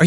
Are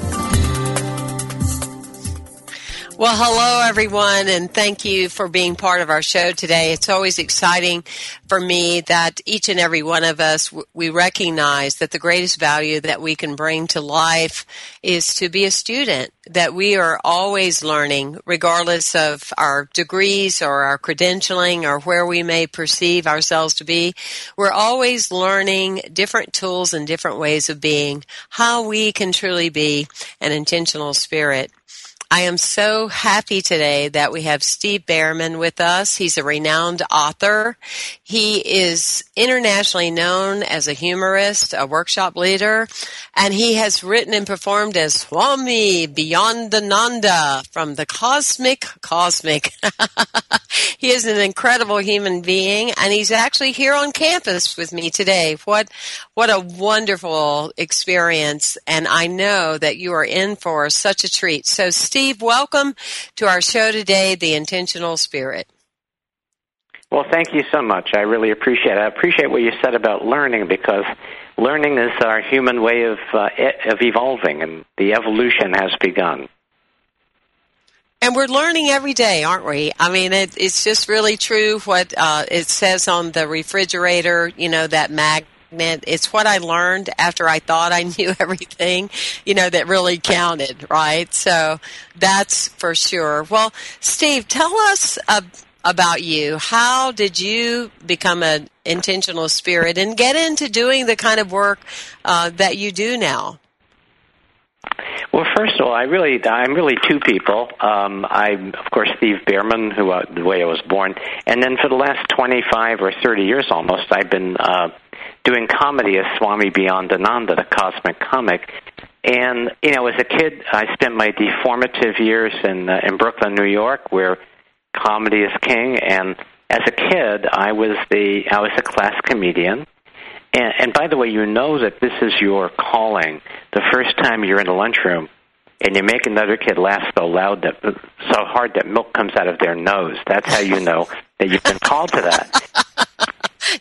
Well, hello, everyone, and thank you for being part of our show today. It's always exciting for me that each and every one of us, we recognize that the greatest value that we can bring to life is to be a student, that we are always learning, regardless of our degrees or our credentialing or where we may perceive ourselves to be. We're always learning different tools and different ways of being, how we can truly be an intentional spirit. I am so happy today that we have Steve Bhaerman with us. He's a renowned author. He is internationally known as a humorist, a workshop leader, and he has written and performed as Swami Beyondananda from the Cosmic. He is an incredible human being, and he's actually here on campus with me today. What a wonderful experience, and I know that you are in for such a treat. So, Steve, welcome to our show today, The Intentional Spirit. Well, thank you so much. I really appreciate it. I appreciate what you said about learning, because learning is our human way of evolving, and the evolution has begun. And we're learning every day, aren't we? I mean, it's just really true what it says on the refrigerator, you know, that magnet. It's what I learned after I thought I knew everything, you know, that really counted, right? So that's for sure. Well, Steve, tell us about you. How did you become an intentional spirit and get into doing the kind of work that you do now? Well, first of all, I'm really two people. I'm, of course, Steve Bhaerman, the way I was born, and then for the last 25 or 30 years almost, I've been doing comedy as Swami Beyondananda, the cosmic comic. And, you know, as a kid, I spent my formative years in Brooklyn, New York, where comedy is king. And as a kid, I was a class comedian. And by the way, you know that this is your calling. The first time you're in a lunchroom and you make another kid laugh so hard that milk comes out of their nose. That's how you know that you've been called to that.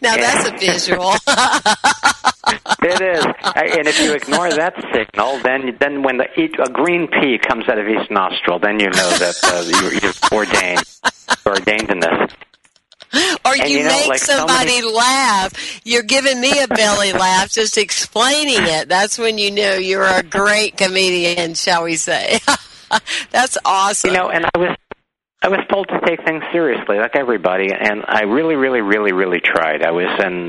Now that's a visual. It is. And if you ignore that signal, then when a green pea comes out of each nostril, then you know that you're ordained in this. Or you make somebody laugh. You're giving me a belly laugh just explaining it. That's when you know you're a great comedian, shall we say. That's awesome. You know, and I was told to take things seriously, like everybody, and I really, really, really, really tried. I was in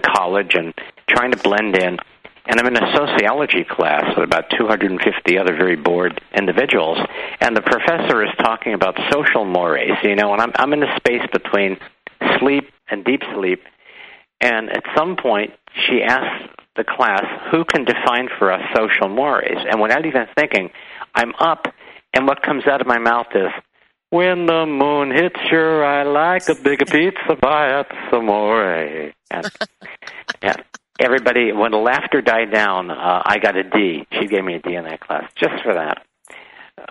college and trying to blend in, and I'm in a sociology class with about 250 other very bored individuals, and the professor is talking about social mores, you know, and I'm in a space between sleep and deep sleep, and at some point she asks the class, who can define for us social mores? And without even thinking, I'm up, and what comes out of my mouth is, when the moon hits your eye like a big pizza, buy up some more. And, yeah. everybody, when the laughter died down, I got a D. She gave me a D in that class just for that.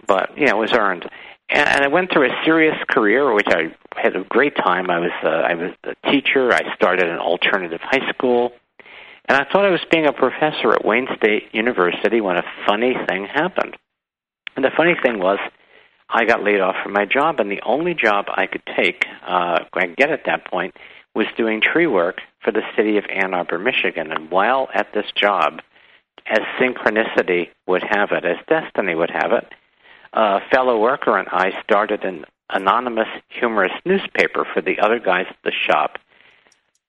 But, you know, it was earned. And I went through a serious career, which I had a great time. I was a teacher. I started an alternative high school. And I thought I was being a professor at Wayne State University when a funny thing happened. And the funny thing was I got laid off from my job, and the only job I could take, I could get at that point, was doing tree work for the city of Ann Arbor, Michigan. And while at this job, as synchronicity would have it, as destiny would have it, a fellow worker and I started an anonymous, humorous newspaper for the other guys at the shop.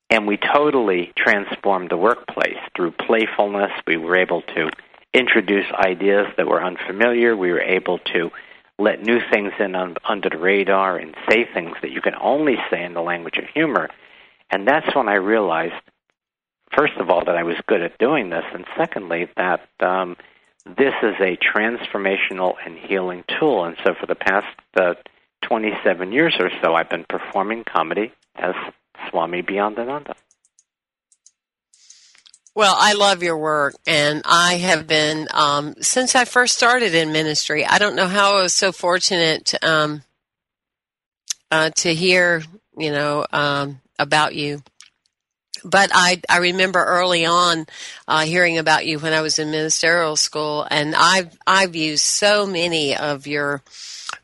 And we totally transformed the workplace through playfulness. We were able to introduce ideas that were unfamiliar. We were able to let new things in under the radar and say things that you can only say in the language of humor. And that's when I realized, first of all, that I was good at doing this, and secondly, that this is a transformational and healing tool. And so for the past 27 years or so, I've been performing comedy as Swami Beyondananda. Well, I love your work, and I have been, since I first started in ministry, I don't know how I was so fortunate to hear, you know, about you. But I remember early on hearing about you when I was in ministerial school, and I've used so many of your,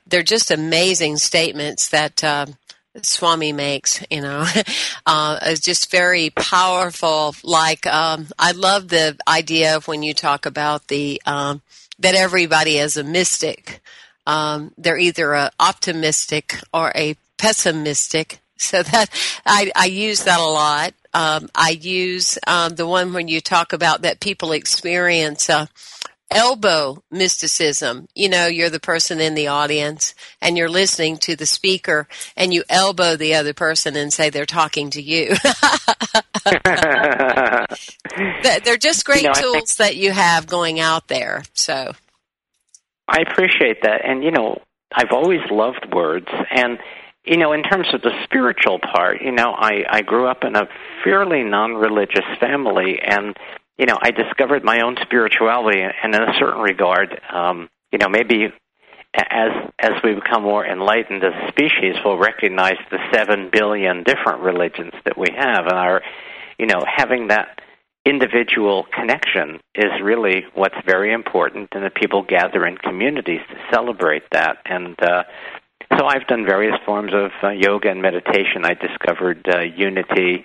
they're just amazing statements that Swami makes, you know. It's just very powerful. Like, I love the idea of when you talk about the that everybody is a mystic. They're either a optimistic or a pessimistic. So that I use that a lot. I use the one when you talk about that people experience elbow mysticism. You know, you're the person in the audience and you're listening to the speaker and you elbow the other person and say they're talking to you. They're just great tools that you have going out there. So I appreciate that. And, you know, I've always loved words. And, you know, in terms of the spiritual part, you know, I grew up in a fairly non-religious family, and, you know, I discovered my own spirituality, and in a certain regard, you know, maybe as we become more enlightened as a species, we'll recognize the 7 billion different religions that we have, and our, you know, having that individual connection is really what's very important, and that people gather in communities to celebrate that, and, so I've done various forms of yoga and meditation. I discovered Unity.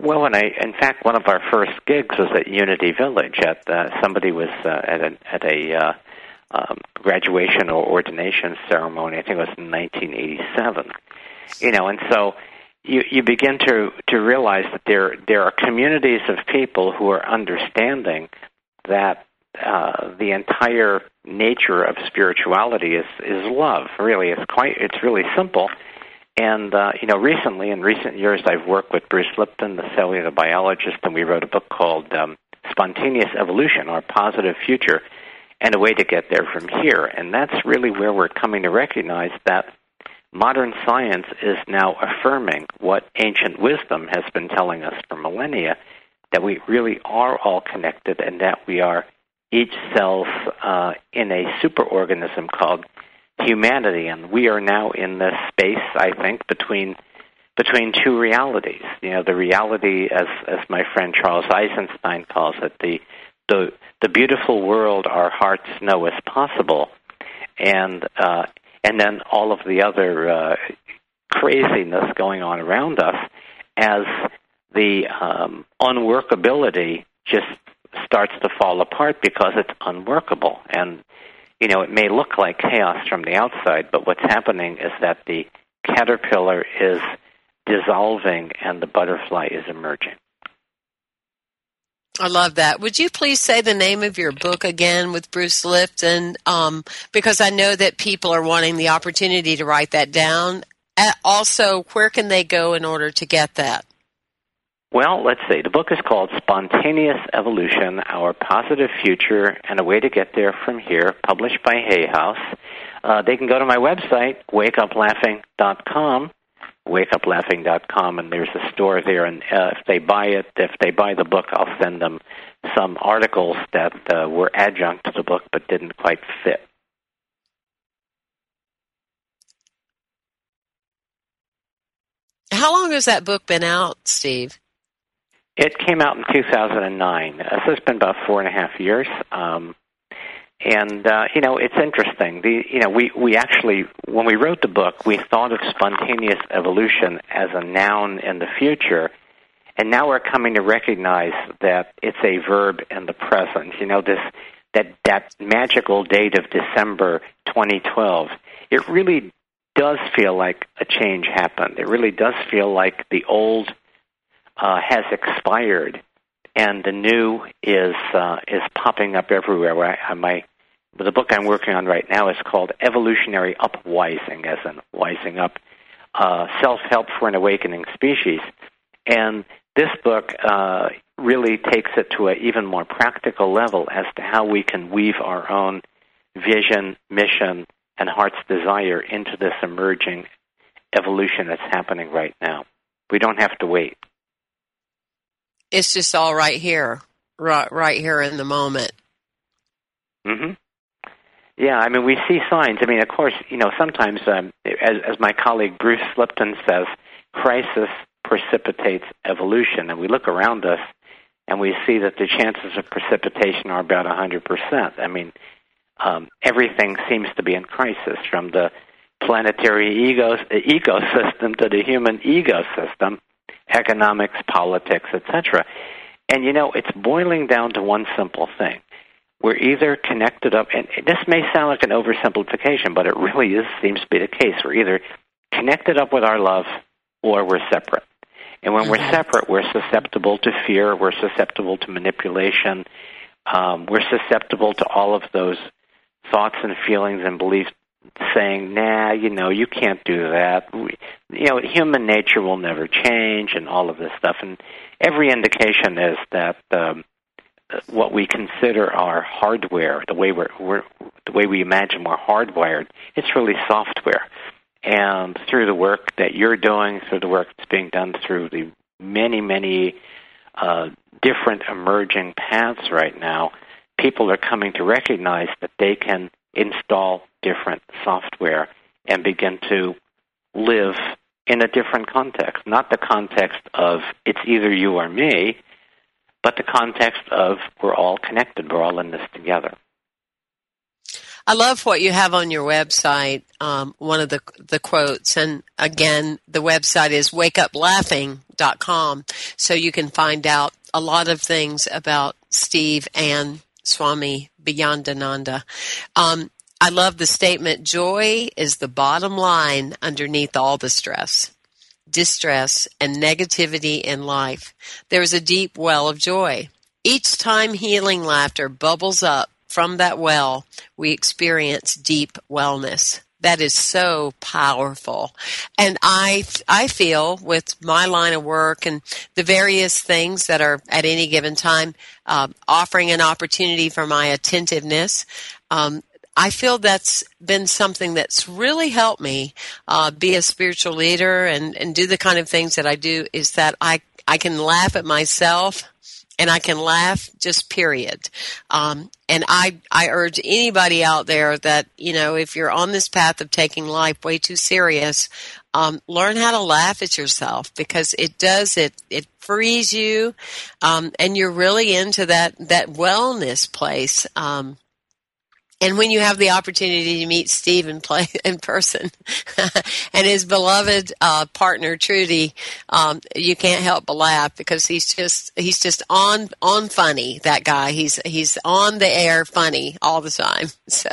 Well, in fact, one of our first gigs was at Unity Village. Somebody was at a graduation or ordination ceremony. I think it was in 1987. You know, and so you begin to realize that there are communities of people who are understanding that the entire nature of spirituality is love. Really, it's really simple. And you know, in recent years, I've worked with Bruce Lipton, the cellular biologist, and we wrote a book called "Spontaneous Evolution: Our Positive Future and a Way to Get There from Here." And that's really where we're coming to recognize that modern science is now affirming what ancient wisdom has been telling us for millennia: that we really are all connected, and that we are each self in a superorganism called humanity, and we are now in this space, I think, between two realities. You know, the reality, as my friend Charles Eisenstein calls it, the beautiful world our hearts know is possible, and then all of the other craziness going on around us as the unworkability just starts to fall apart because it's unworkable. And, you know, it may look like chaos from the outside, but what's happening is that the caterpillar is dissolving and the butterfly is emerging. I love that. Would you please say the name of your book again with Bruce Lipton? Because I know that people are wanting the opportunity to write that down. Also, where can they go in order to get that? Well, let's see. The book is called Spontaneous Evolution, Our Positive Future, and a Way to Get There from Here, published by Hay House. They can go to my website, wakeuplaughing.com, wakeuplaughing.com, and there's a store there. And if they buy the book, I'll send them some articles that were adjunct to the book but didn't quite fit. How long has that book been out, Steve? It came out in 2009, so it's been about 4.5 years. It's interesting. We actually, when we wrote the book, we thought of spontaneous evolution as a noun in the future, and now we're coming to recognize that it's a verb in the present. You know, that magical date of December 2012, it really does feel like a change happened. It really does feel like the old has expired, and the new is popping up everywhere. The book I'm working on right now is called Evolutionary Upwising, as in wising up, self-help for an awakening species. And this book really takes it to an even more practical level as to how we can weave our own vision, mission, and heart's desire into this emerging evolution that's happening right now. We don't have to wait. It's just all right here in the moment. Mm-hmm. Yeah, I mean, we see signs. I mean, of course, you know, sometimes, as my colleague Bruce Lipton says, crisis precipitates evolution. And we look around us and we see that the chances of precipitation are about 100%. I mean, everything seems to be in crisis, from the planetary ecosystem to the human ecosystem, economics, politics, etc. And, you know, it's boiling down to one simple thing. We're either connected up, and this may sound like an oversimplification, but it really seems to be the case. We're either connected up with our love or we're separate. And when we're separate, we're susceptible to fear, we're susceptible to manipulation, we're susceptible to all of those thoughts and feelings and beliefs saying, nah, you know, you can't do that. Human nature will never change and all of this stuff. And every indication is that what we consider our hardware, the way we imagine we're hardwired, it's really software. And through the work that you're doing, through the work that's being done through the many, many different emerging paths right now, people are coming to recognize that they can install different software and begin to live in a different context, not the context of it's either you or me, but the context of we're all connected, we're all in this together. I love what you have on your website, one of the quotes, and again, the website is wakeuplaughing.com, so you can find out a lot of things about Steve and Swami Beyondananda. I love the statement, joy is the bottom line underneath all the stress, distress, and negativity in life. There is a deep well of joy. Each time healing laughter bubbles up from that well, we experience deep wellness. That is so powerful. And I feel with my line of work and the various things that are at any given time offering an opportunity for my attentiveness, I feel that's been something that's really helped me be a spiritual leader and do the kind of things that I do, is that I can laugh at myself and I can laugh just period. And I urge anybody out there that, you know, if you're on this path of taking life way too serious, learn how to laugh at yourself, because it frees you and you're really into that wellness place. And when you have the opportunity to meet Steve and play in person and his beloved partner Trudy, you can't help but laugh, because he's just on funny, that guy. He's on the air funny all the time. So,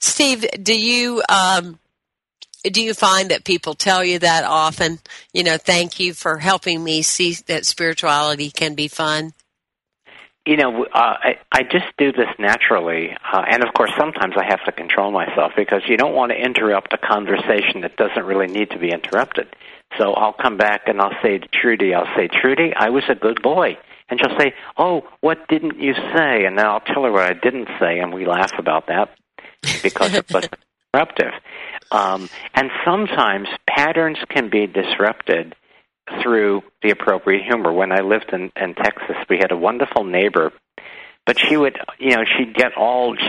Steve, do you find that people tell you that often? You know, thank you for helping me see that spirituality can be fun. You know, I just do this naturally, and of course sometimes I have to control myself, because you don't want to interrupt a conversation that doesn't really need to be interrupted. So I'll come back and I'll say to Trudy, I was a good boy. And she'll say, oh, what didn't you say? And then I'll tell her what I didn't say, and we laugh about that because it wasn't interruptive. And sometimes patterns can be disrupted through the appropriate humor. When I lived in Texas, we had a wonderful neighbor, but she would, you know, she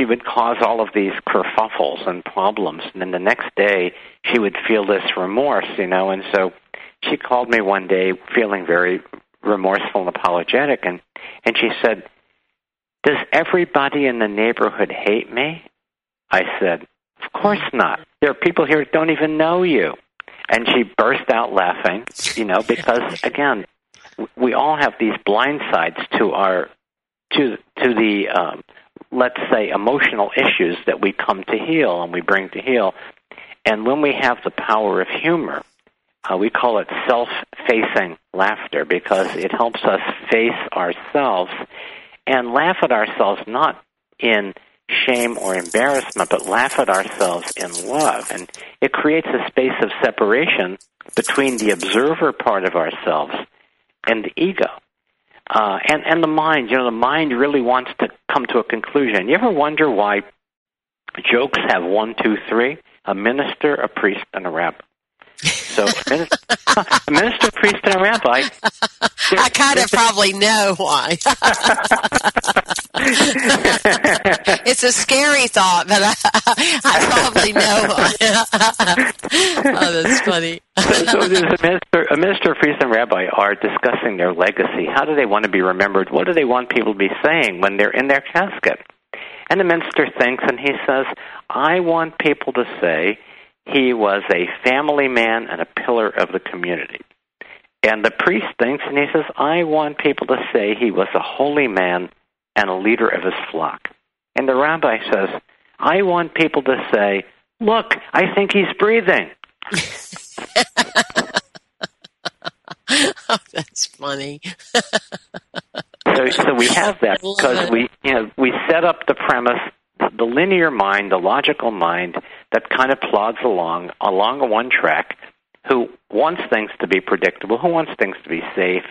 would cause all of these kerfuffles and problems, and then the next day she would feel this remorse, you know, and so she called me one day feeling very remorseful and apologetic, and she said, "Does everybody in the neighborhood hate me?" I said, "Of course not. There are people here who don't even know you." And she burst out laughing, you know, because, again, we all have these blind sides to our to the let's say, emotional issues that we come to heal and we bring to heal. And when we have the power of humor, we call it self-facing laughter, because it helps us face ourselves and laugh at ourselves not in shame or embarrassment, but laugh at ourselves in love. And it creates a space of separation between the observer part of ourselves and the ego. And the mind. You know, the mind really wants to come to a conclusion. You ever wonder why jokes have 1, 2, 3? A minister, a priest, and a rabbi. So a minister, priest, and a rabbi. I kind of probably know why. It's a scary thought, but I probably know why. Oh, that's funny. So a minister, priest, and rabbi are discussing their legacy. How do they want to be remembered? What do they want people to be saying when they're in their casket? And the minister thinks, and he says, "I want people to say, he was a family man and a pillar of the community." And the priest thinks, and he says, "I want people to say he was a holy man and a leader of his flock." And the rabbi says, "I want people to say, look, I think he's breathing." Oh, that's funny. So we have that because we set up the premise. The linear mind, the logical mind, that kind of plods along a one track, who wants things to be predictable, who wants things to be safe,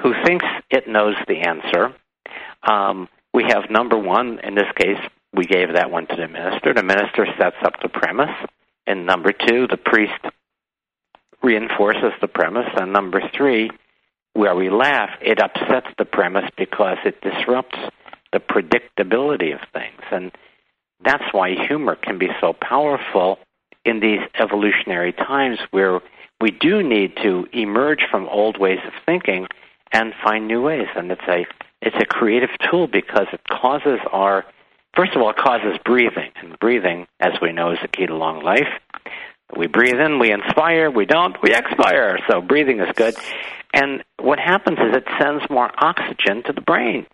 who thinks it knows the answer. We have number one, in this case, we gave that one to the minister. The minister sets up the premise. And number two, the priest reinforces the premise. And number three, where we laugh, it upsets the premise because it disrupts the predictability of things. And that's why humor can be so powerful in these evolutionary times where we do need to emerge from old ways of thinking and find new ways. And it's a creative tool because it causes it causes breathing. And breathing, as we know, is the key to long life. We breathe in, we inspire, we don't, we expire. So breathing is good. And what happens is it sends more oxygen to the brain.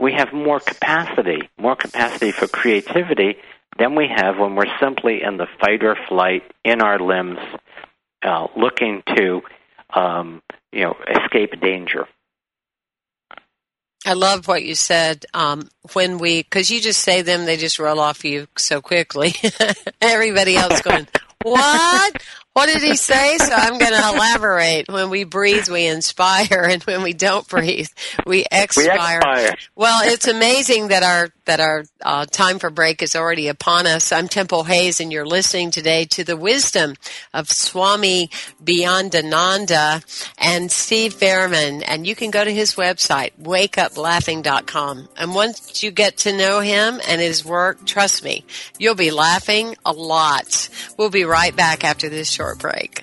We have more capacity for creativity than we have when we're simply in the fight or flight, in our limbs, looking to, escape danger. I love what you said. Because you just say them, they just roll off you so quickly. Everybody else going, what? What did he say? So I'm going to elaborate. When we breathe, we inspire, and when we don't breathe, we expire. Well, it's amazing that our time for break is already upon us. I'm Temple Hayes, and you're listening today to the wisdom of Swami Beyondananda and Steve Bhaerman. And you can go to his website, wakeuplaughing.com. And once you get to know him and his work, trust me, you'll be laughing a lot. We'll be right back after this short break.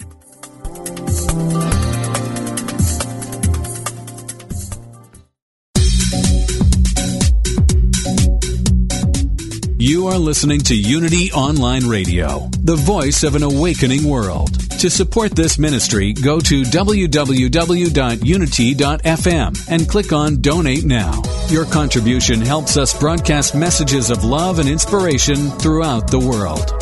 You are listening to Unity Online Radio, the voice of an awakening world. To support this ministry, go to www.unity.fm and click on Donate Now. Your contribution helps us broadcast messages of love and inspiration throughout the world.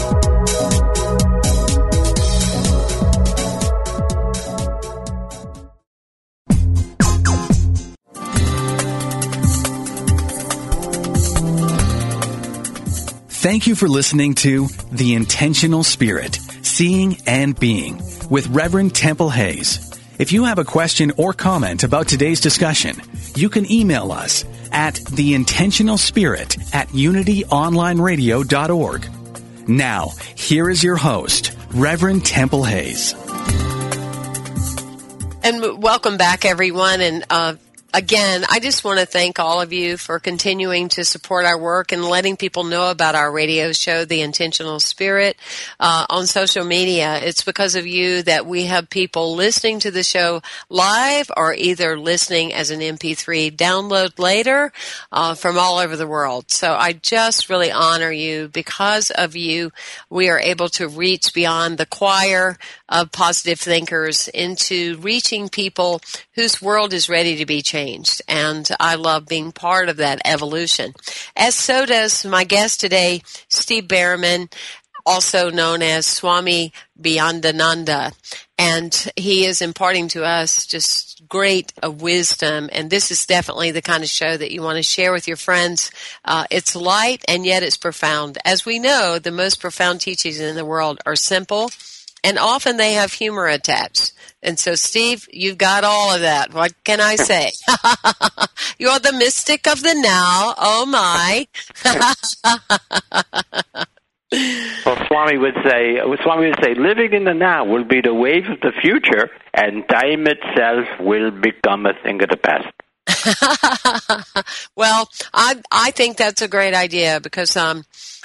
Thank you for listening to The Intentional Spirit, Seeing and Being, with Reverend Temple Hayes. If you have a question or comment about today's discussion, you can email us at theintentionalspirit@unityonlineradio.org. Now, here is your host, Reverend Temple Hayes. And welcome back, everyone. And again, I just want to thank all of you for continuing to support our work and letting people know about our radio show, The Intentional Spirit, on social media. It's because of you that we have people listening to the show live or either listening as an MP3 download later from all over the world. So I just really honor you. Because of you, we are able to reach beyond the choir of positive thinkers into reaching people whose world is ready to be changed. And I love being part of that evolution. As so does my guest today, Steve Bhaerman, also known as Swami Beyondananda. And he is imparting to us just great wisdom. And this is definitely the kind of show that you want to share with your friends. It's light and yet it's profound. As we know, the most profound teachings in the world are simple, and often they have humor attached. And so, Steve, you've got all of that. What can I say? You're the mystic of the now. Oh, my. Well, Swami would say, living in the now will be the wave of the future, and time itself will become a thing of the past. Well, I think that's a great idea because,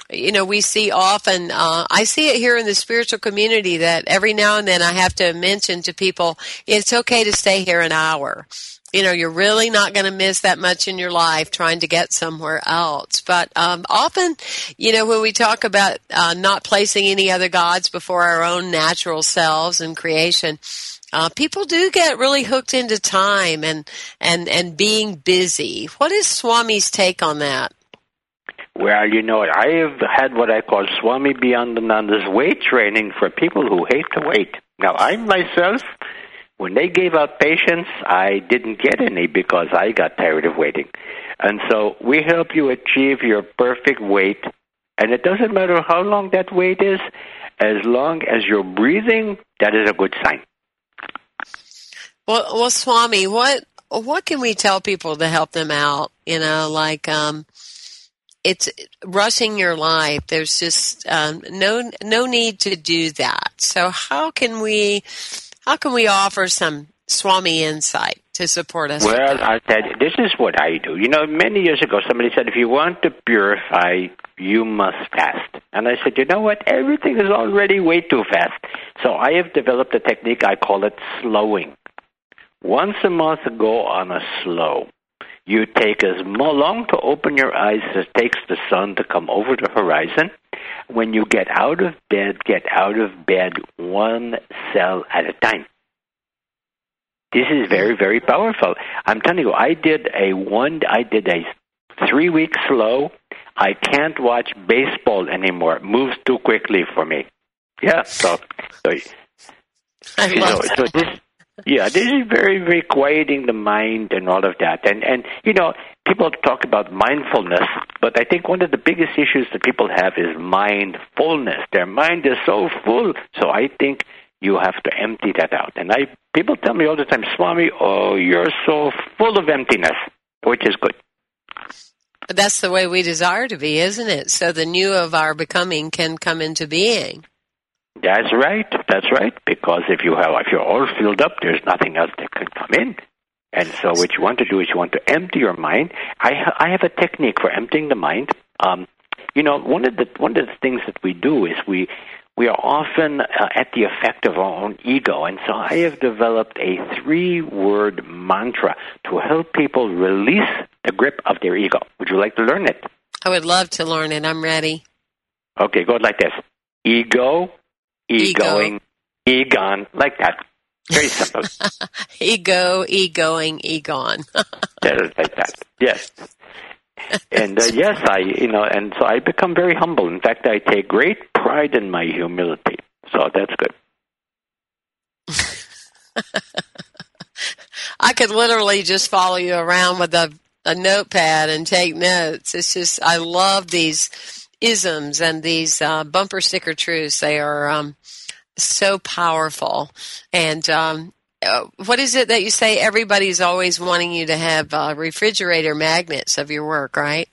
we see often, I see it here in the spiritual community that every now and then I have to mention to people, it's okay to stay here an hour. You're really not going to miss that much in your life trying to get somewhere else. But often, when we talk about not placing any other gods before our own natural selves and creation, people do get really hooked into time and being busy. What is Swami's take on that? Well, I have had what I call Swami Beyondananda's weight training for people who hate to wait. Now, I myself, when they gave out patience, I didn't get any because I got tired of waiting. And so we help you achieve your perfect weight. And it doesn't matter how long that wait is. As long as you're breathing, that is a good sign. Well, Swami, what can we tell people to help them out? It's rushing your life. There's just no need to do that. So how can we offer some Swami insight to support us? Well, I said this is what I do. Many years ago, somebody said, if you want to purify, you must fast. And I said, you know what? Everything is already way too fast. So I have developed a technique. I call it slowing. Once a month, go on a slow. You take as long to open your eyes as it takes the sun to come over the horizon. When you get out of bed one cell at a time. This is very, very powerful. I'm telling you, I did a 3-week slow. I can't watch baseball anymore. It moves too quickly for me. Yeah, so this. Yeah, this is very, very quieting the mind and all of that. And people talk about mindfulness, but I think one of the biggest issues that people have is mindfulness. Their mind is so full, so I think you have to empty that out. And people tell me all the time, Swami, oh, you're so full of emptiness, which is good. That's the way we desire to be, isn't it? So the new of our becoming can come into being. That's right, because if you're all filled up, there's nothing else that can come in. And so what you want to do is you want to empty your mind. I have a technique for emptying the mind. One of the things that we do is we are often at the effect of our own ego. And so I have developed a 3-word mantra to help people release the grip of their ego. Would you like to learn it? I would love to learn it. I'm ready. Okay, go like this. Ego. Egoing, egon, like that. Very simple. Ego, egoing, egon. Like that. Yes. And so I become very humble. In fact, I take great pride in my humility. So that's good. I could literally just follow you around with a notepad and take notes. It's just, I love these isms and these bumper sticker truths. They are so powerful. And what is it that you say? Everybody's always wanting you to have refrigerator magnets of your work, right?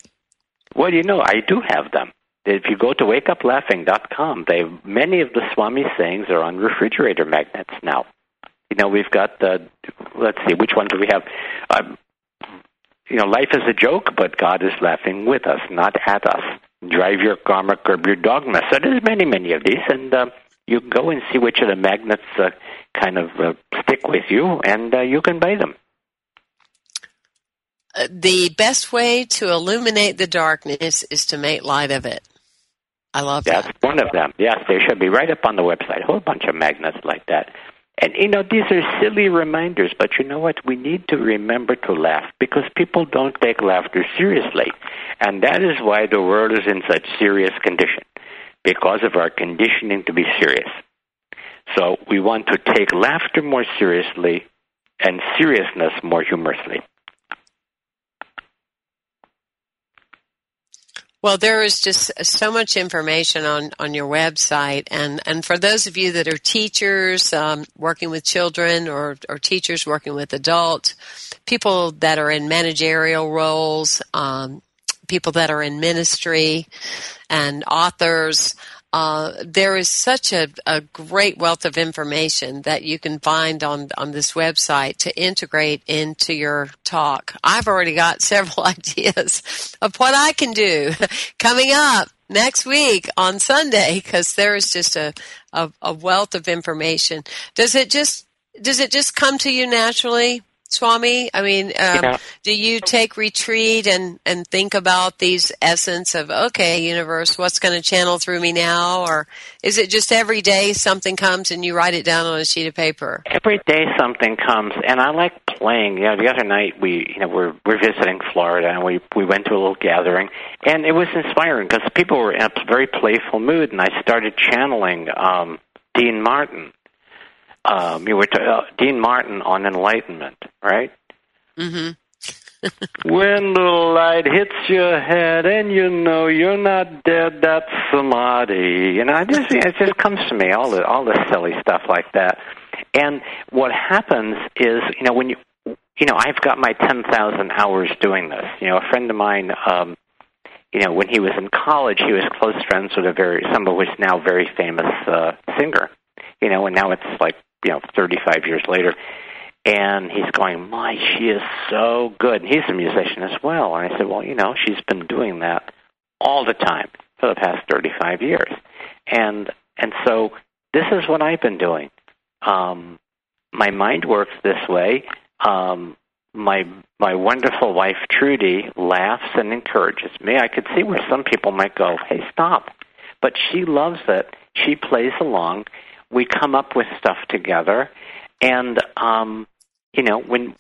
Well, I do have them. If you go to wakeuplaughing.com, many of the Swami sayings are on refrigerator magnets now. You know, we've got let's see, which one do we have? You know, life is a joke, but God is laughing with us, not at us. Drive your karma, curb your dogma. So there's many, many of these, and you go and see which of the magnets kind of stick with you, and you can buy them. The best way to illuminate the darkness is to make light of it. I love that. That's one of them. Yes, they should be right up on the website. A whole bunch of magnets like that. And, you know, these are silly reminders, but you know what? We need to remember to laugh because people don't take laughter seriously. And that is why the world is in such serious condition, because of our conditioning to be serious. So we want to take laughter more seriously and seriousness more humorously. Well, there is just so much information on your website. And for those of you that are teachers working with children or teachers working with adults, people that are in managerial roles, people that are in ministry, and authors, there is such a great wealth of information that you can find on this website to integrate into your talk. I've already got several ideas of what I can do coming up next week on Sunday, because there is just a wealth of information. Does it just come to you naturally, Swami? I mean, do you take retreat and think about these essence of, okay, universe, what's going to channel through me now? Or is it just every day something comes and you write it down on a sheet of paper? Every day something comes, and I like playing. You know, the other night we're visiting Florida, and we went to a little gathering, and it was inspiring because people were in a very playful mood, and I started channeling Dean Martin. You were Dean Martin on enlightenment, right? Mm-hmm. When the light hits your head and you know you're not dead, that's samadhi. You know, it just comes to me, all the silly stuff like that. And what happens is, you know, when you know, I've got my 10,000 hours doing this. You know, a friend of mine, you know, when he was in college, he was close friends with someone who's now very famous singer. You know, and now it's like, you know, 35 years later. And he's going, my, she is so good. And he's a musician as well. And I said, well, you know, she's been doing that all the time for the past 35 years. And so this is what I've been doing. My mind works this way. My wonderful wife, Trudy, laughs and encourages me. I could see where some people might go, hey, stop. But she loves it. She plays along. We come up with stuff together, and, you know, when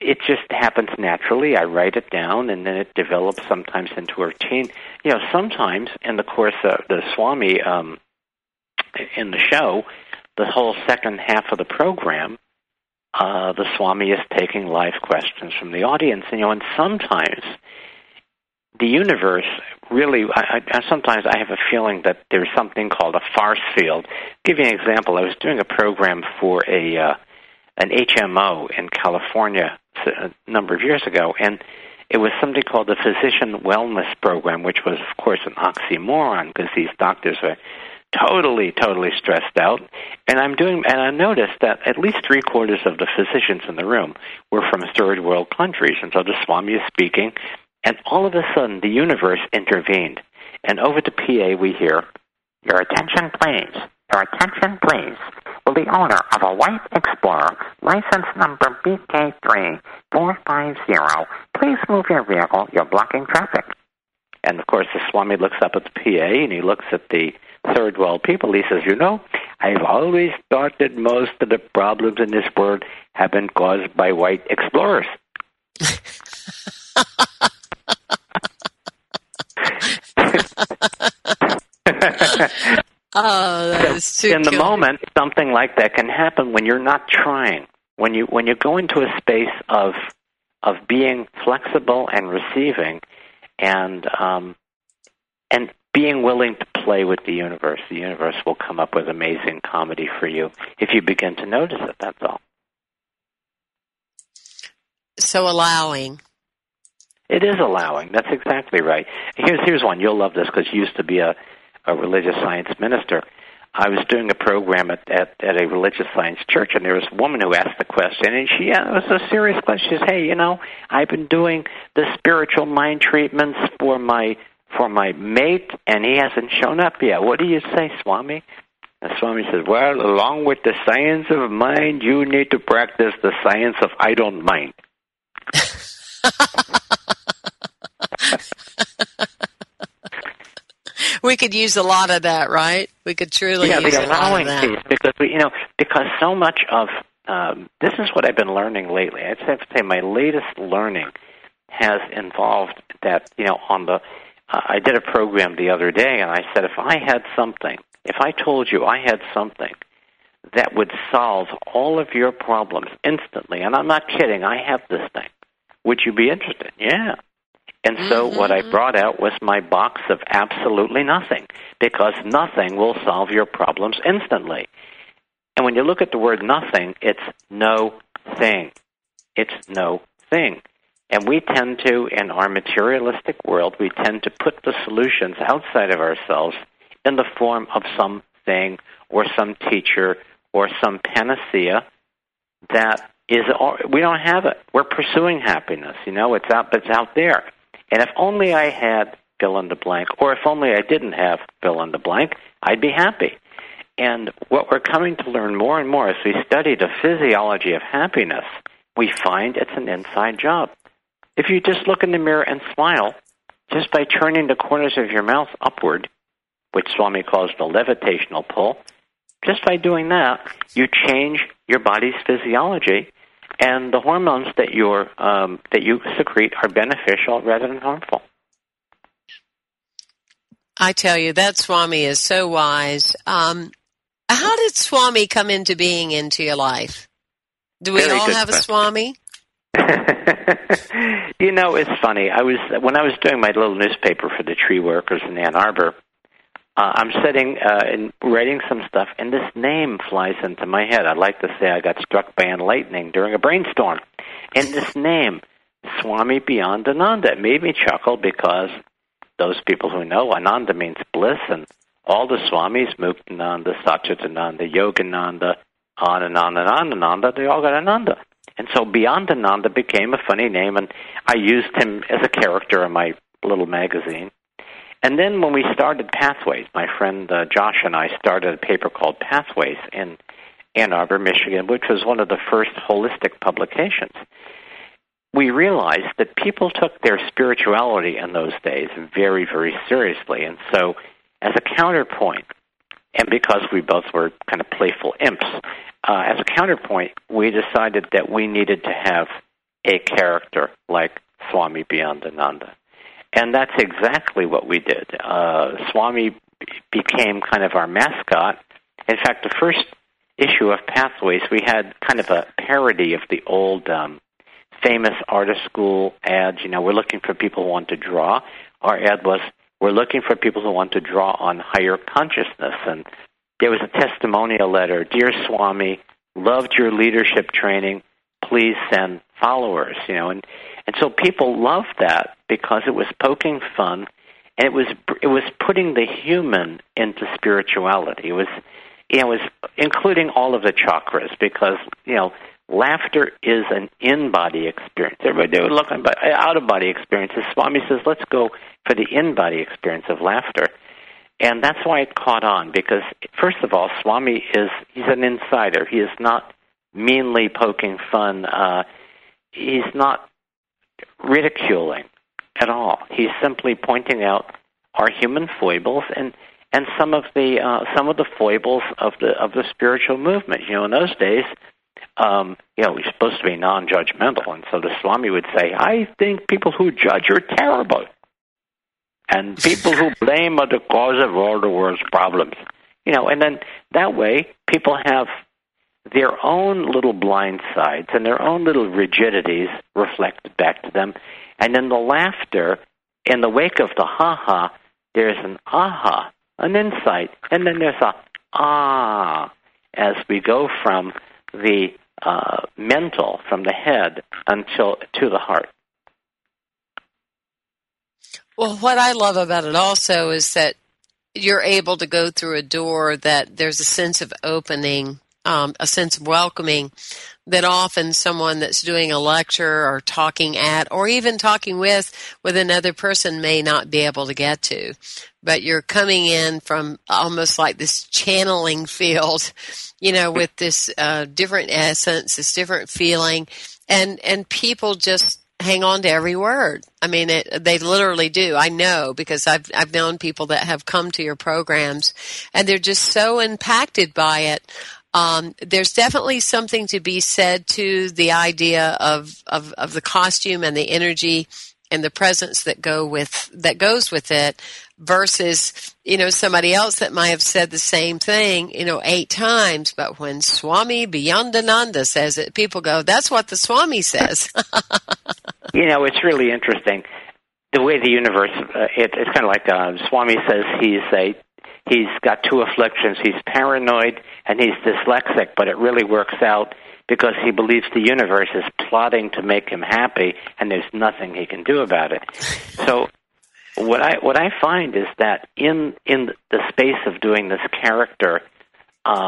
it just happens naturally, I write it down, and then it develops sometimes into a routine. You know, sometimes in the course of the Swami in the show, the whole second half of the program, the Swami is taking live questions from the audience, and, you know, and sometimes the universe really, sometimes I have a feeling that there's something called a farce field. I'll give you an example. I was doing a program for an HMO in California a number of years ago, and it was something called the Physician Wellness Program, which was, of course, an oxymoron because these doctors were totally, totally stressed out. And I noticed that at least 3/4 of the physicians in the room were from third world countries, and so the Swami is speaking. And all of a sudden, the universe intervened. And over the PA, we hear, your attention, please. Your attention, please. Will the owner of a White Explorer, license number BK3450, please move your vehicle? You're blocking traffic. And, of course, the Swami looks up at the PA, and he looks at the third world people. He says, you know, I've always thought that most of the problems in this world have been caused by White Explorers. Oh, that is too. In the moment, something like that can happen when you're not trying. When you go into a space of being flexible and receiving, and being willing to play with the universe. The universe will come up with amazing comedy for you if you begin to notice it. That's all. So allowing. It is allowing. That's exactly right. Here's one. You'll love this because you used to be a religious science minister. I was doing a program at a religious science church, and there was a woman who asked the question, and it was a serious question. She says, hey, I've been doing the spiritual mind treatments for my mate, and he hasn't shown up yet. What do you say, Swami? And Swami says, well, along with the science of mind, you need to practice the science of I don't mind. We could use a lot of that, right? We could truly use a lot of that. Yeah, the allowing piece, because because so much of this is what I've been learning lately. I'd have to say my latest learning has involved that. I did a program the other day, and I said if I told you I had something that would solve all of your problems instantly, and I'm not kidding, I have this thing, would you be interested? Yeah. And so what I brought out was my box of absolutely nothing, because nothing will solve your problems instantly. And when you look at the word nothing, it's no thing. It's no thing. And we tend to, in our materialistic world, we tend to put the solutions outside of ourselves in the form of something or some teacher or some panacea that is, we don't have it. We're pursuing happiness. It's out there. And if only I had fill in the blank, or if only I didn't have fill in the blank, I'd be happy. And what we're coming to learn more and more as we study the physiology of happiness, we find it's an inside job. If you just look in the mirror and smile, just by turning the corners of your mouth upward, which Swami calls the levitational pull, just by doing that, you change your body's physiology, and the hormones that you secrete are beneficial rather than harmful. I tell you, that Swami is so wise. How did Swami come into being into your life? Do we all have a Swami? It's funny. When I was doing my little newspaper for the tree workers in Ann Arbor, I'm sitting and writing some stuff, and this name flies into my head. I'd like to say I got struck by lightning during a brainstorm. And this name, Swami Beyondananda, made me chuckle because those people who know, Ananda means bliss, and all the Swamis, Muktananda, Satchitananda, Yogananda, Anananda, they all got Ananda. And so Beyondananda became a funny name, and I used him as a character in my little magazine. And then when we started Pathways, my friend Josh and I started a paper called Pathways in Ann Arbor, Michigan, which was one of the first holistic publications. We realized that people took their spirituality in those days very, very seriously. And so as a counterpoint, and because we both were kind of playful imps, as a counterpoint, we decided that we needed to have a character like Swami Beyondananda. And that's exactly what we did. Swami became kind of our mascot. In fact, the first issue of Pathways, we had kind of a parody of the old famous artist school ads. We're looking for people who want to draw. Our ad was, we're looking for people who want to draw on higher consciousness. And there was a testimonial letter, Dear Swami, loved your leadership training. Please send followers. And so people loved that because it was poking fun, and it was putting the human into spirituality. It was including all of the chakras, because laughter is an in-body experience. Everybody would look at out-of-body experiences. Swami says, let's go for the in-body experience of laughter, and that's why it caught on. Because first of all, Swami he's an insider. He is not meanly poking fun. He's not ridiculing at all. He's simply pointing out our human foibles and some of the foibles of the spiritual movement. In those days, we're supposed to be non-judgmental, and so the Swami would say, "I think people who judge are terrible, and people who blame are the cause of all the world's problems." And then that way, people have their own little blind sides and their own little rigidities reflected back to them. And in the laughter, in the wake of the ha-ha, there's an aha, an insight, and then there's a ah, as we go from the mental, from the head, until to the heart. Well, what I love about it also is that you're able to go through a door that there's a sense of opening, a sense of welcoming that often someone that's doing a lecture or talking at or even talking with another person may not be able to get to. But you're coming in from almost like this channeling field, you know, with this different essence, this different feeling, and people just hang on to every word. I mean, they literally do. I know because I've known people that have come to your programs, and they're just so impacted by it. There's definitely something to be said to the idea of the costume and the energy and the presence that goes with it versus, you know, somebody else that might have said the same thing, you know, 8 times. But when Swami Beyondananda says it, people go, that's what the Swami says. You know, it's really interesting. The way the universe, it's kind of like Swami says he's got 2 afflictions. He's paranoid and he's dyslexic, but it really works out because he believes the universe is plotting to make him happy, and there's nothing he can do about it. So what I find is that in the space of doing this character,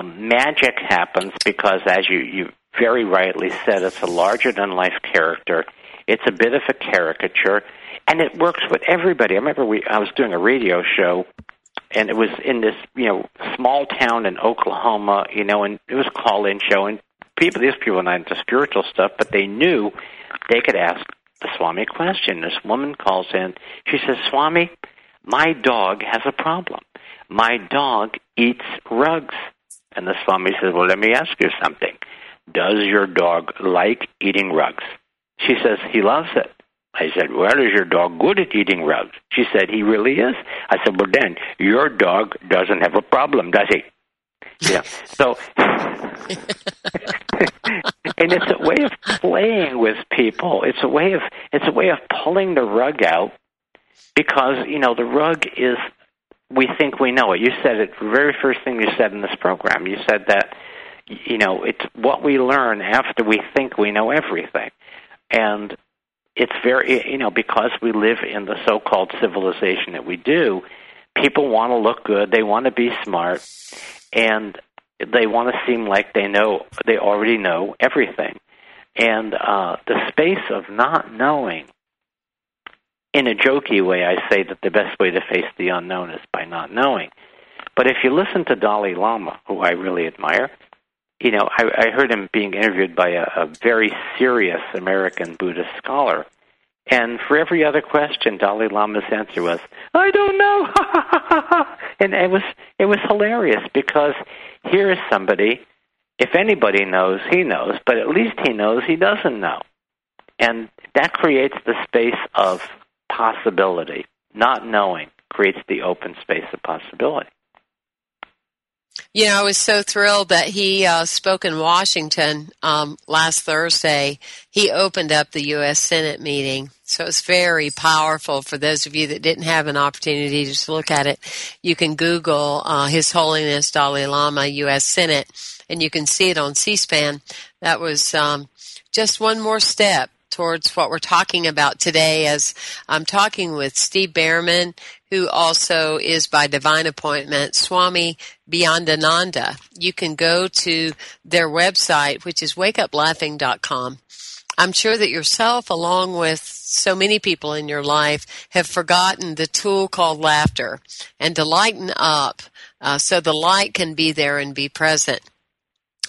magic happens because, as you very rightly said, it's a larger-than-life character. It's a bit of a caricature, and it works with everybody. I remember I was doing a radio show, and it was in this, you know, small town in Oklahoma, you know, and it was a call-in show, and these people are not into spiritual stuff, but they knew they could ask the Swami a question. This woman calls in. She says, Swami, my dog has a problem. My dog eats rugs. And the Swami says, well, let me ask you something. Does your dog like eating rugs? She says, he loves it. I said, well, is your dog good at eating rugs? She said, he really is. I said, well, then, your dog doesn't have a problem, does he? Yeah. So, and it's a way of playing with people. It's a way of pulling the rug out because, you know, the rug is, we think we know it. You said it, the very first thing you said in this program. You said that, you know, it's what we learn after we think we know everything. And it's very, you know, because we live in the so-called civilization that we do, people want to look good. They want to be smart. And they want to seem like they already know everything. And the space of not knowing, in a jokey way, I say that the best way to face the unknown is by not knowing. But if you listen to Dalai Lama, who I really admire, you know, I heard him being interviewed by a very serious American Buddhist scholar. And for every other question, Dalai Lama's answer was, I don't know. And it was hilarious because here is somebody, if anybody knows, he knows, but at least he knows he doesn't know. And that creates the space of possibility. Not knowing creates the open space of possibility. You know, I was so thrilled that he spoke in Washington last Thursday. He opened up the U.S. Senate meeting. So it's very powerful for those of you that didn't have an opportunity to just look at it. You can Google His Holiness Dalai Lama U.S. Senate, and you can see it on C-SPAN. That was just one more step towards what we're talking about today, as I'm talking with Steve Bhaerman, who also is by divine appointment Swami Beyondananda. You can go to their website, which is wakeuplaughing.com. I'm sure that yourself, along with so many people in your life, have forgotten the tool called laughter and to lighten up so the light can be there and be present.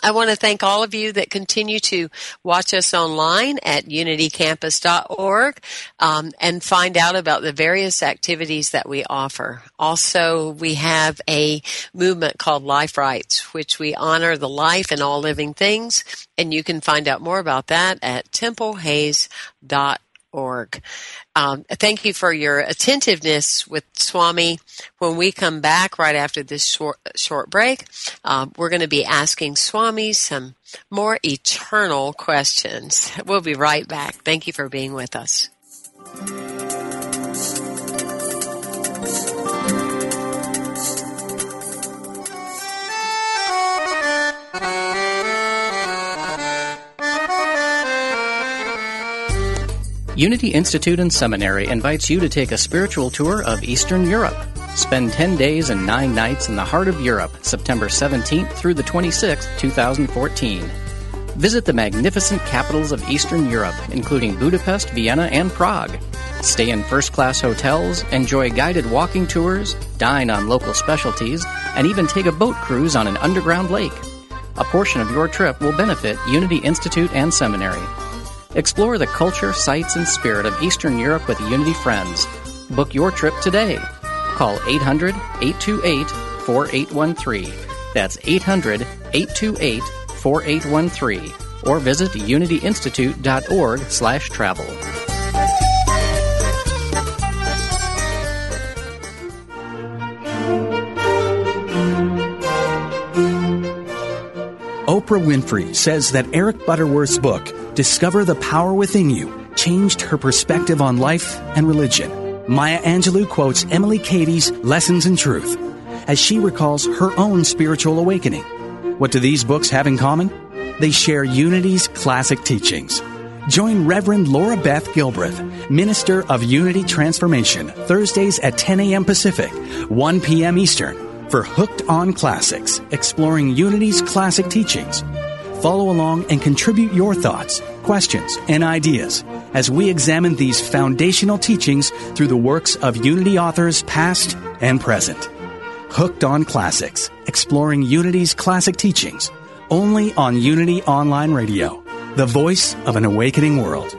I want to thank all of you that continue to watch us online at unitycampus.org and find out about the various activities that we offer. Also, we have a movement called Life Rights, which we honor the life in all living things, and you can find out more about that at templehays.org. Thank you for your attentiveness with Swami. When we come back right after this short break, we're going to be asking Swami some more eternal questions. We'll be right back. Thank you for being with us. Unity Institute and Seminary invites you to take a spiritual tour of Eastern Europe. Spend 10 days and 9 nights in the heart of Europe, September 17th through the 26th, 2014. Visit the magnificent capitals of Eastern Europe, including Budapest, Vienna, and Prague. Stay in first-class hotels, enjoy guided walking tours, dine on local specialties, and even take a boat cruise on an underground lake. A portion of your trip will benefit Unity Institute and Seminary. Explore the culture, sights, and spirit of Eastern Europe with Unity Friends. Book your trip today. Call 800-828-4813. That's 800-828-4813. Or visit unityinstitute.org/travel. Oprah Winfrey says that Eric Butterworth's book, Discover the Power Within You, changed her perspective on life and religion. Maya Angelou quotes Emily Cady's Lessons in Truth as she recalls her own spiritual awakening. What do these books have in common? They share Unity's classic teachings. Join Reverend Laura Beth Gilbreth, Minister of Unity Transformation, Thursdays at 10 a.m. Pacific, 1 p.m. Eastern, for Hooked on Classics, exploring Unity's classic teachings. Follow along and contribute your thoughts, questions, and ideas as we examine these foundational teachings through the works of Unity authors past and present. Hooked on Classics, exploring Unity's classic teachings, only on Unity Online Radio, the voice of an awakening world.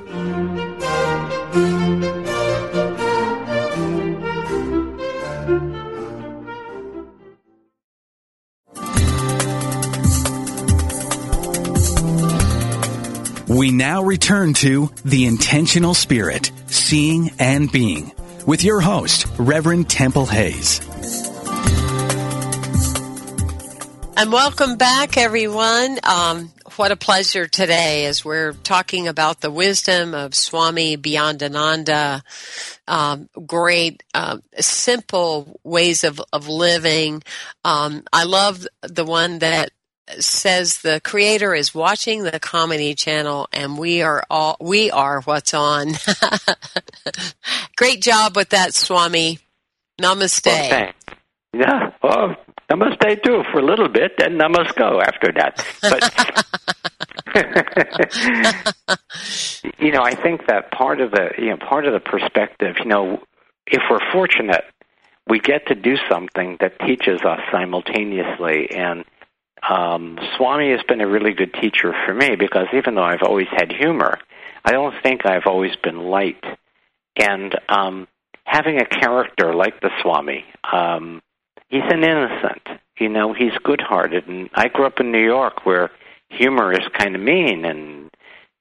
We now return to The Intentional Spirit, Seeing and Being, with your host, Reverend Temple Hayes. And welcome back, everyone. What a pleasure today as we're talking about the wisdom of Swami Beyondananda, great, simple ways of living. I love the one that says the creator is watching the comedy channel and we are what's on. Great job with that, Swami. Namaste. Well, thanks. Yeah. Oh. Namaste, too, for a little bit, and namasko after that. But, you know, I think that part of the perspective, you know, if we're fortunate, we get to do something that teaches us simultaneously. And Swami has been a really good teacher for me because even though I've always had humor, I don't think I've always been light. And having a character like the Swami, he's an innocent, you know, he's good-hearted. And I grew up in New York where humor is kind of mean, and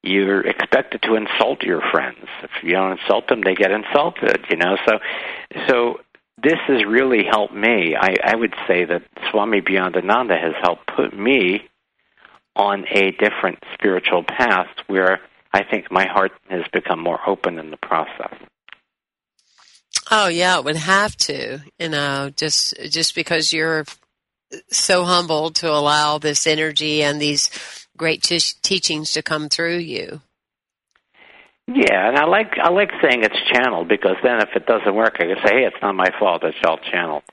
you're expected to insult your friends. If you don't insult them, they get insulted, you know. So this has really helped me. I would say that Swami Beyondananda has helped put me on a different spiritual path where I think my heart has become more open in the process. Oh, yeah, it would have to, you know, just because you're so humble to allow this energy and these great teachings to come through you. Yeah, and I like saying it's channeled because then if it doesn't work, I can say, hey, it's not my fault, it's all channeled.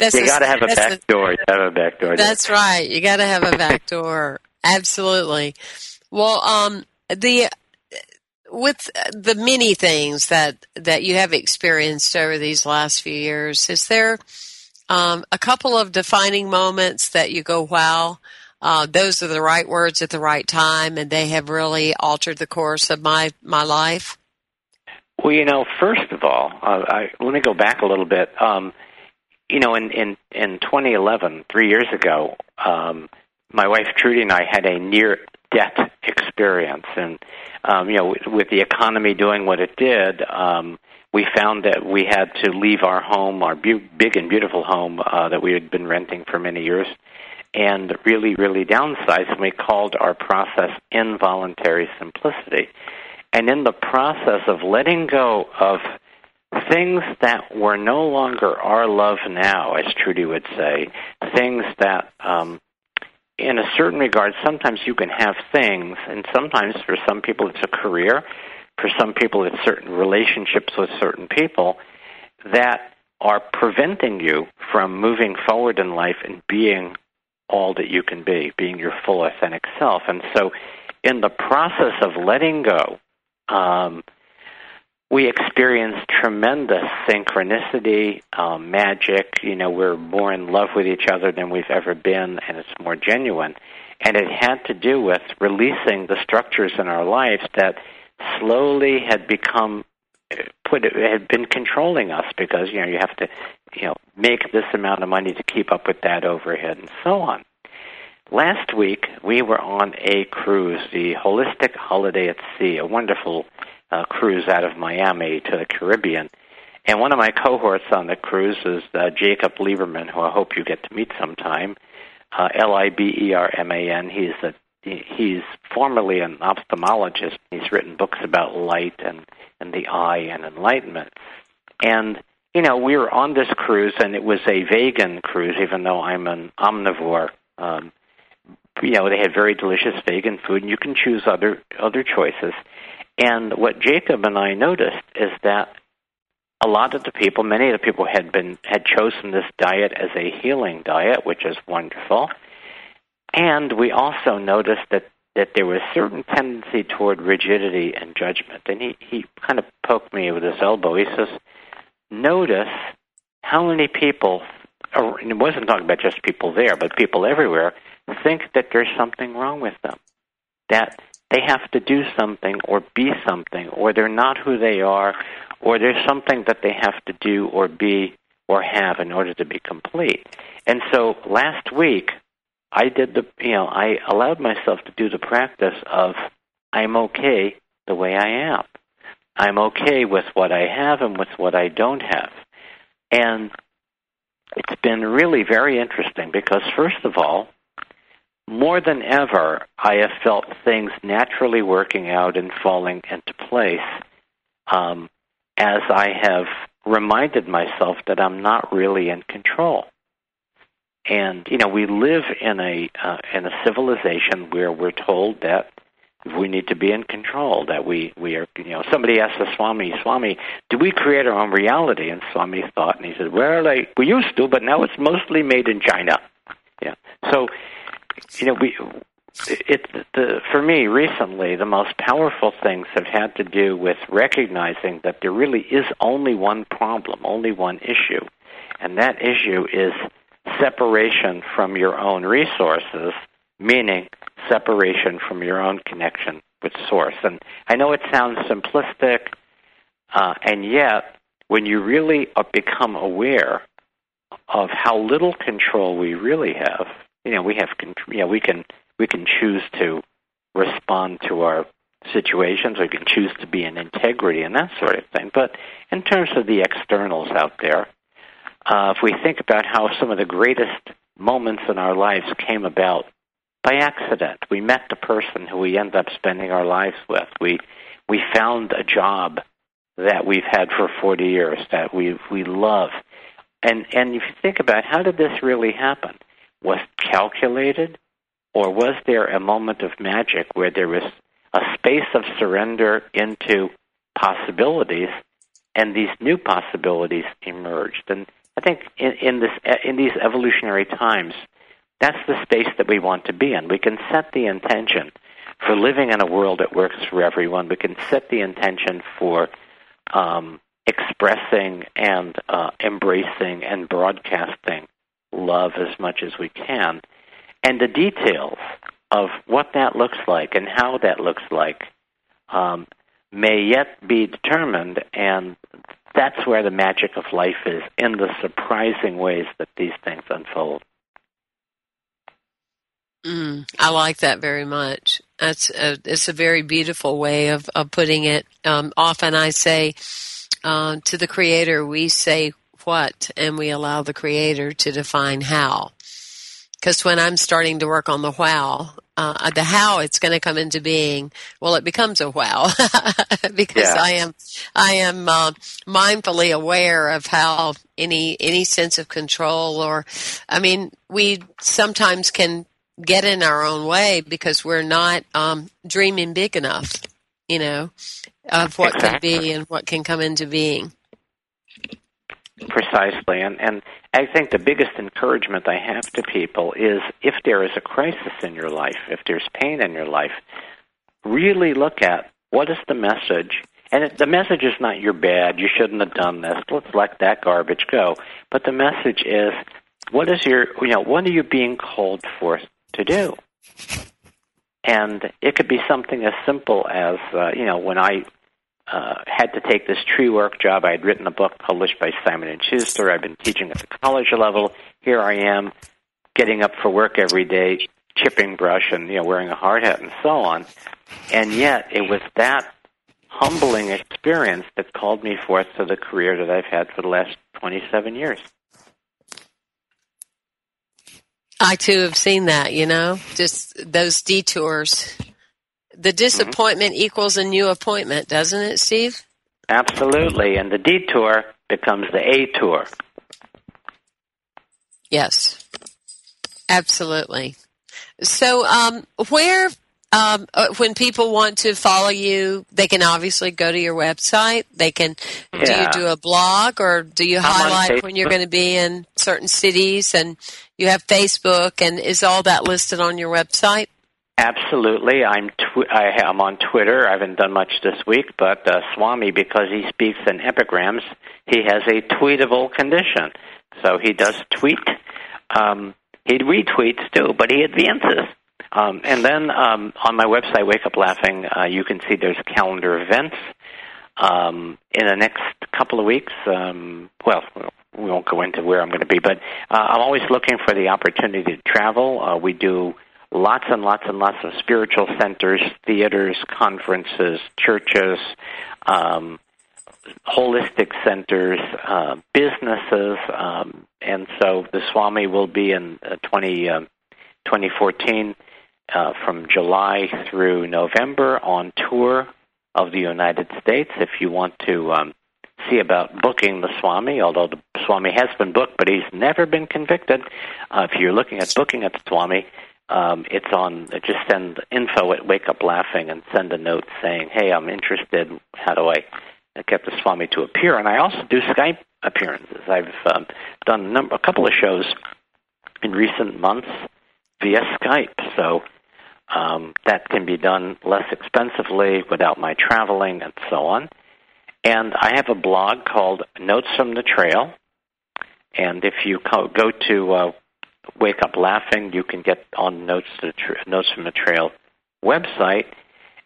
You got to have a back door. You have a back door. That's right. You got to have a back door. Absolutely. Well, with the many things that you have experienced over these last few years, is there a couple of defining moments that you go, wow, those are the right words at the right time, and they have really altered the course of my life? Well, you know, first of all, let me go back a little bit. You know, in 2011, 3 years ago, my wife Trudy and I had a near-death experience, and you know, with the economy doing what it did, we found that we had to leave our home, our big and beautiful home that we had been renting for many years, and really, really downsized. And we called our process involuntary simplicity. And in the process of letting go of things that were no longer our love now, as Trudy would say, things that in a certain regard, sometimes you can have things, and sometimes for some people it's a career, for some people it's certain relationships with certain people that are preventing you from moving forward in life and being all that you can be, being your full authentic self. And so in the process of letting go, we experience tremendous synchronicity, magic. You know, we're more in love with each other than we've ever been, and it's more genuine. And it had to do with releasing the structures in our lives that slowly had become had been controlling us, because you have to make this amount of money to keep up with that overhead and so on. Last week we were on a cruise, the Holistic Holiday at Sea, a wonderful cruise out of Miami to the Caribbean. And one of my cohorts on the cruise is Jacob Lieberman, who I hope you get to meet sometime. L-I-B-E-R-M-A-N. He's formerly an ophthalmologist. He's written books about light and the eye and enlightenment. And, we were on this cruise, and it was a vegan cruise, even though I'm an omnivore. They had very delicious vegan food, and you can choose other choices. And what Jacob and I noticed is that a lot of the people, many of the people had chosen this diet as a healing diet, which is wonderful. And we also noticed that there was a certain tendency toward rigidity and judgment. And he kind of poked me with his elbow. He says, notice how many people, or it wasn't talking about just people there, but people everywhere, think that there's something wrong with them, that they have to do something or be something, or they're not who they are, or there's something that they have to do or be or have in order to be complete. And so last week, I did I allowed myself to do the practice of I'm okay the way I am. I'm okay with what I have and with what I don't have. And it's been really very interesting because, first of all, more than ever, I have felt things naturally working out and falling into place as I have reminded myself that I'm not really in control. And, we live in a civilization where we're told that we need to be in control, that we are, somebody asked the Swami, do we create our own reality? And Swami thought, and he said, we used to, but now it's mostly made in China. Yeah. So, for me recently, the most powerful things have had to do with recognizing that there really is only one problem, only one issue. And that issue is separation from your own resources, meaning separation from your own connection with Source. And I know it sounds simplistic, and yet when you really become aware of how little control we really have, we can choose to respond to our situations, we can choose to be in integrity and that sort of thing. But in terms of the externals out there, if we think about how some of the greatest moments in our lives came about by accident, we met the person who we end up spending our lives with. We found a job that we've had for 40 years that we love. And if you think about how did this really happen? Was it calculated, or was there a moment of magic where there was a space of surrender into possibilities, and these new possibilities emerged? And I think in these evolutionary times, that's the space that we want to be in. We can set the intention for living in a world that works for everyone. We can set the intention for expressing and embracing and broadcasting love as much as we can. And the details of what that looks like and how that looks like may yet be determined, and that's where the magic of life is, in the surprising ways that these things unfold. I like that very much. It's a very beautiful way of putting it. Often I say to the Creator, we say what, and we allow the Creator to define how. Because when I'm starting to work on the wow, the how it's going to come into being, well, it becomes a wow because I am mindfully aware of how any sense of control, or we sometimes can get in our own way because we're not dreaming big enough, you know, of what could be and what can come into being. Precisely. And I think the biggest encouragement I have to people is if there is a crisis in your life, if there's pain in your life, really look at what is the message. And the message is not you're bad, you shouldn't have done this, let's let that garbage go. But the message is what is your, you know, what are you being called for to do? And it could be something as simple as, you know, when I had to take this tree work job. I had written a book published by Simon & Schuster. I've been teaching at the college level. Here I am, getting up for work every day, chipping brush and, you know, wearing a hard hat and so on. And yet it was that humbling experience that called me forth to the career that I've had for the last 27 years. I, too, have seen that, you know, just those detours. The disappointment equals a new appointment, doesn't it, Steve? Absolutely, and the detour becomes the A tour. Yes, absolutely. So where, when people want to follow you, they can obviously go to your website. They can. Yeah. Do you do a blog, or do you highlight when you're going to be in certain cities? And you have Facebook, and is all that listed on your website? Absolutely. I'm on Twitter. I haven't done much this week, but Swami, because he speaks in epigrams, he has a tweetable condition. So he does tweet. He retweets, too, but he advances. And then on my website, Wake Up Laughing, you can see there's calendar events. In the next couple of weeks, well, we won't go into where I'm going to be, but I'm always looking for the opportunity to travel. We do lots and lots and lots of spiritual centers, theaters, conferences, churches, holistic centers, businesses, and so the Swami will be in 2014 from July through November on tour of the United States. If you want to see about booking the Swami, although the Swami has been booked, but he's never been convicted, if you're looking at booking at the Swami, it's on, just send info at Wake Up Laughing and send a note saying, hey, I'm interested, how do I get the Swami to appear? And I also do Skype appearances. I've done a couple of shows in recent months via Skype, so that can be done less expensively without my traveling and so on. And I have a blog called Notes from the Trail, and if you go to Wake Up Laughing, you can get on Notes from the Trail website.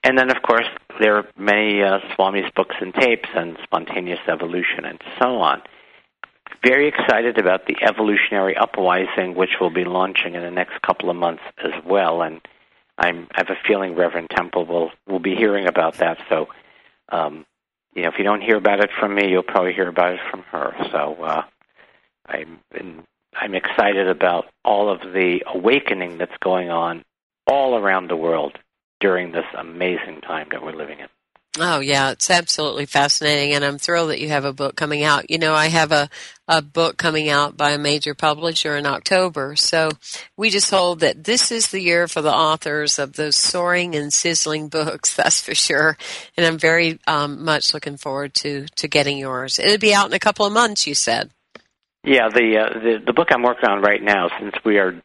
And then, of course, there are many Swami's books and tapes and Spontaneous Evolution and so on. Very excited about the Evolutionary Upwising, which will be launching in the next couple of months as well. And I have a feeling Reverend Temple will be hearing about that. So, you know, if you don't hear about it from me, you'll probably hear about it from her. So I'm excited about all of the awakening that's going on all around the world during this amazing time that we're living in. Oh, yeah, it's absolutely fascinating, and I'm thrilled that you have a book coming out. You know, I have a book coming out by a major publisher in October, so we just hold that this is the year for the authors of those soaring and sizzling books, that's for sure, and I'm very much looking forward to getting yours. It'll be out in a couple of months, you said. Yeah, the book I'm working on right now, since we're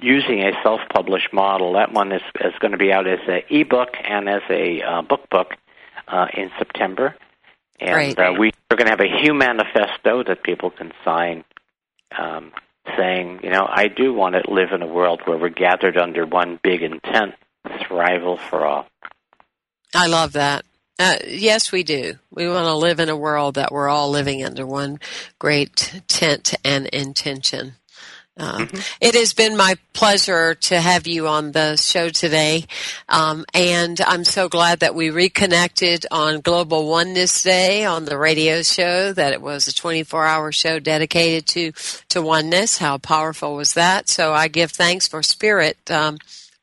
using a self-published model, that one is going to be out as an e-book and as a book in September. And right. We're going to have a Hue Manifesto that people can sign saying, you know, I do want to live in a world where we're gathered under one big intent, thrival for all. I love that. Yes, we do. We want to live in a world that we're all living under one great tent and intention. It has been my pleasure to have you on the show today, and I'm so glad that we reconnected on Global Oneness Day on the radio show, that it was a 24-hour show dedicated to oneness. How powerful was that? So I give thanks for Spirit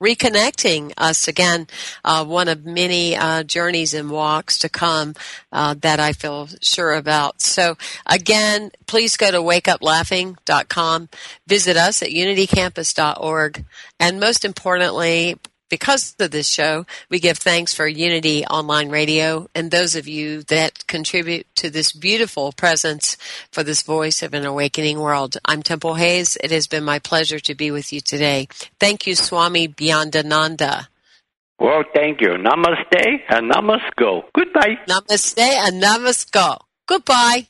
reconnecting us again, one of many journeys and walks to come that I feel sure about. So again, please go to wakeuplaughing.com, visit us at unitycampus.org, and most importantly, because of this show, we give thanks for Unity Online Radio and those of you that contribute to this beautiful presence for this voice of an awakening world. I'm Temple Hayes. It has been my pleasure to be with you today. Thank you, Swami Beyondananda. Well, thank you. Namaste and namasko. Goodbye. Namaste and namasko. Goodbye.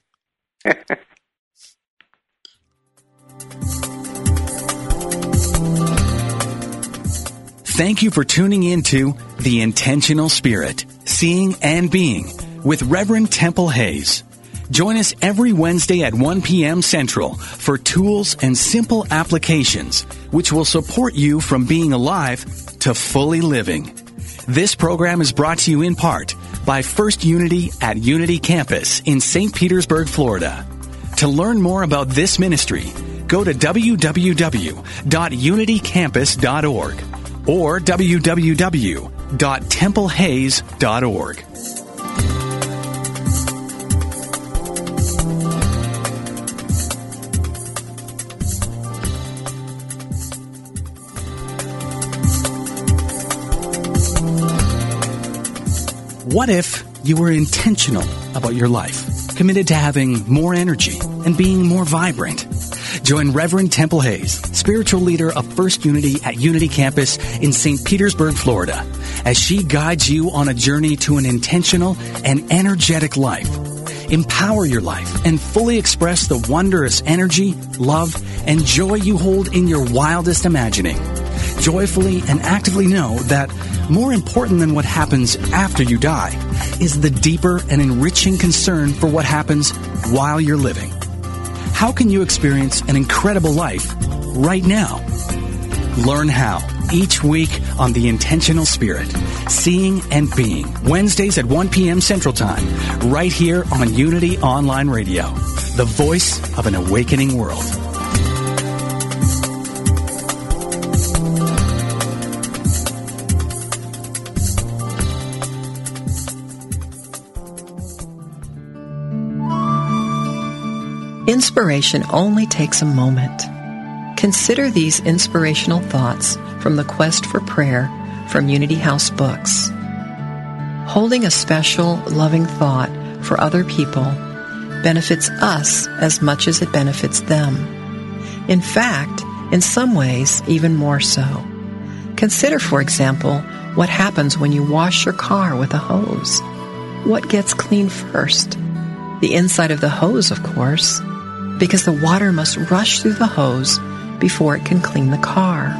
Thank you for tuning in to The Intentional Spirit, Seeing and Being with Reverend Temple Hayes. Join us every Wednesday at 1 p.m. Central for tools and simple applications which will support you from being alive to fully living. This program is brought to you in part by First Unity at Unity Campus in St. Petersburg, Florida. To learn more about this ministry, go to www.unitycampus.org. or www.templehays.org. What if you were intentional about your life, committed to having more energy and being more vibrant? Join Reverend Temple Hayes, spiritual leader of First Unity at Unity Campus in St. Petersburg, Florida, as she guides you on a journey to an intentional and energetic life. Empower your life and fully express the wondrous energy, love, and joy you hold in your wildest imagining. Joyfully and actively know that more important than what happens after you die is the deeper and enriching concern for what happens while you're living. How can you experience an incredible life right now? Learn how each week on The Intentional Spirit, Seeing and Being, Wednesdays at 1 p.m. Central Time, right here on Unity Online Radio, the voice of an awakening world. Inspiration only takes a moment. Consider these inspirational thoughts from the Quest for Prayer from Unity House Books. Holding a special, loving thought for other people benefits us as much as it benefits them. In fact, in some ways, even more so. Consider, for example, what happens when you wash your car with a hose. What gets clean first? The inside of the hose, of course, because the water must rush through the hose before it can clean the car.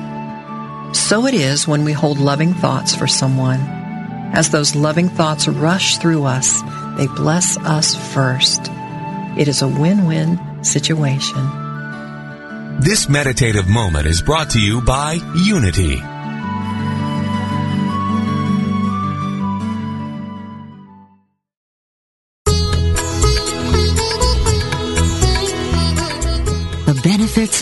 So it is when we hold loving thoughts for someone. As those loving thoughts rush through us, they bless us first. It is a win-win situation. This meditative moment is brought to you by Unity. Benefits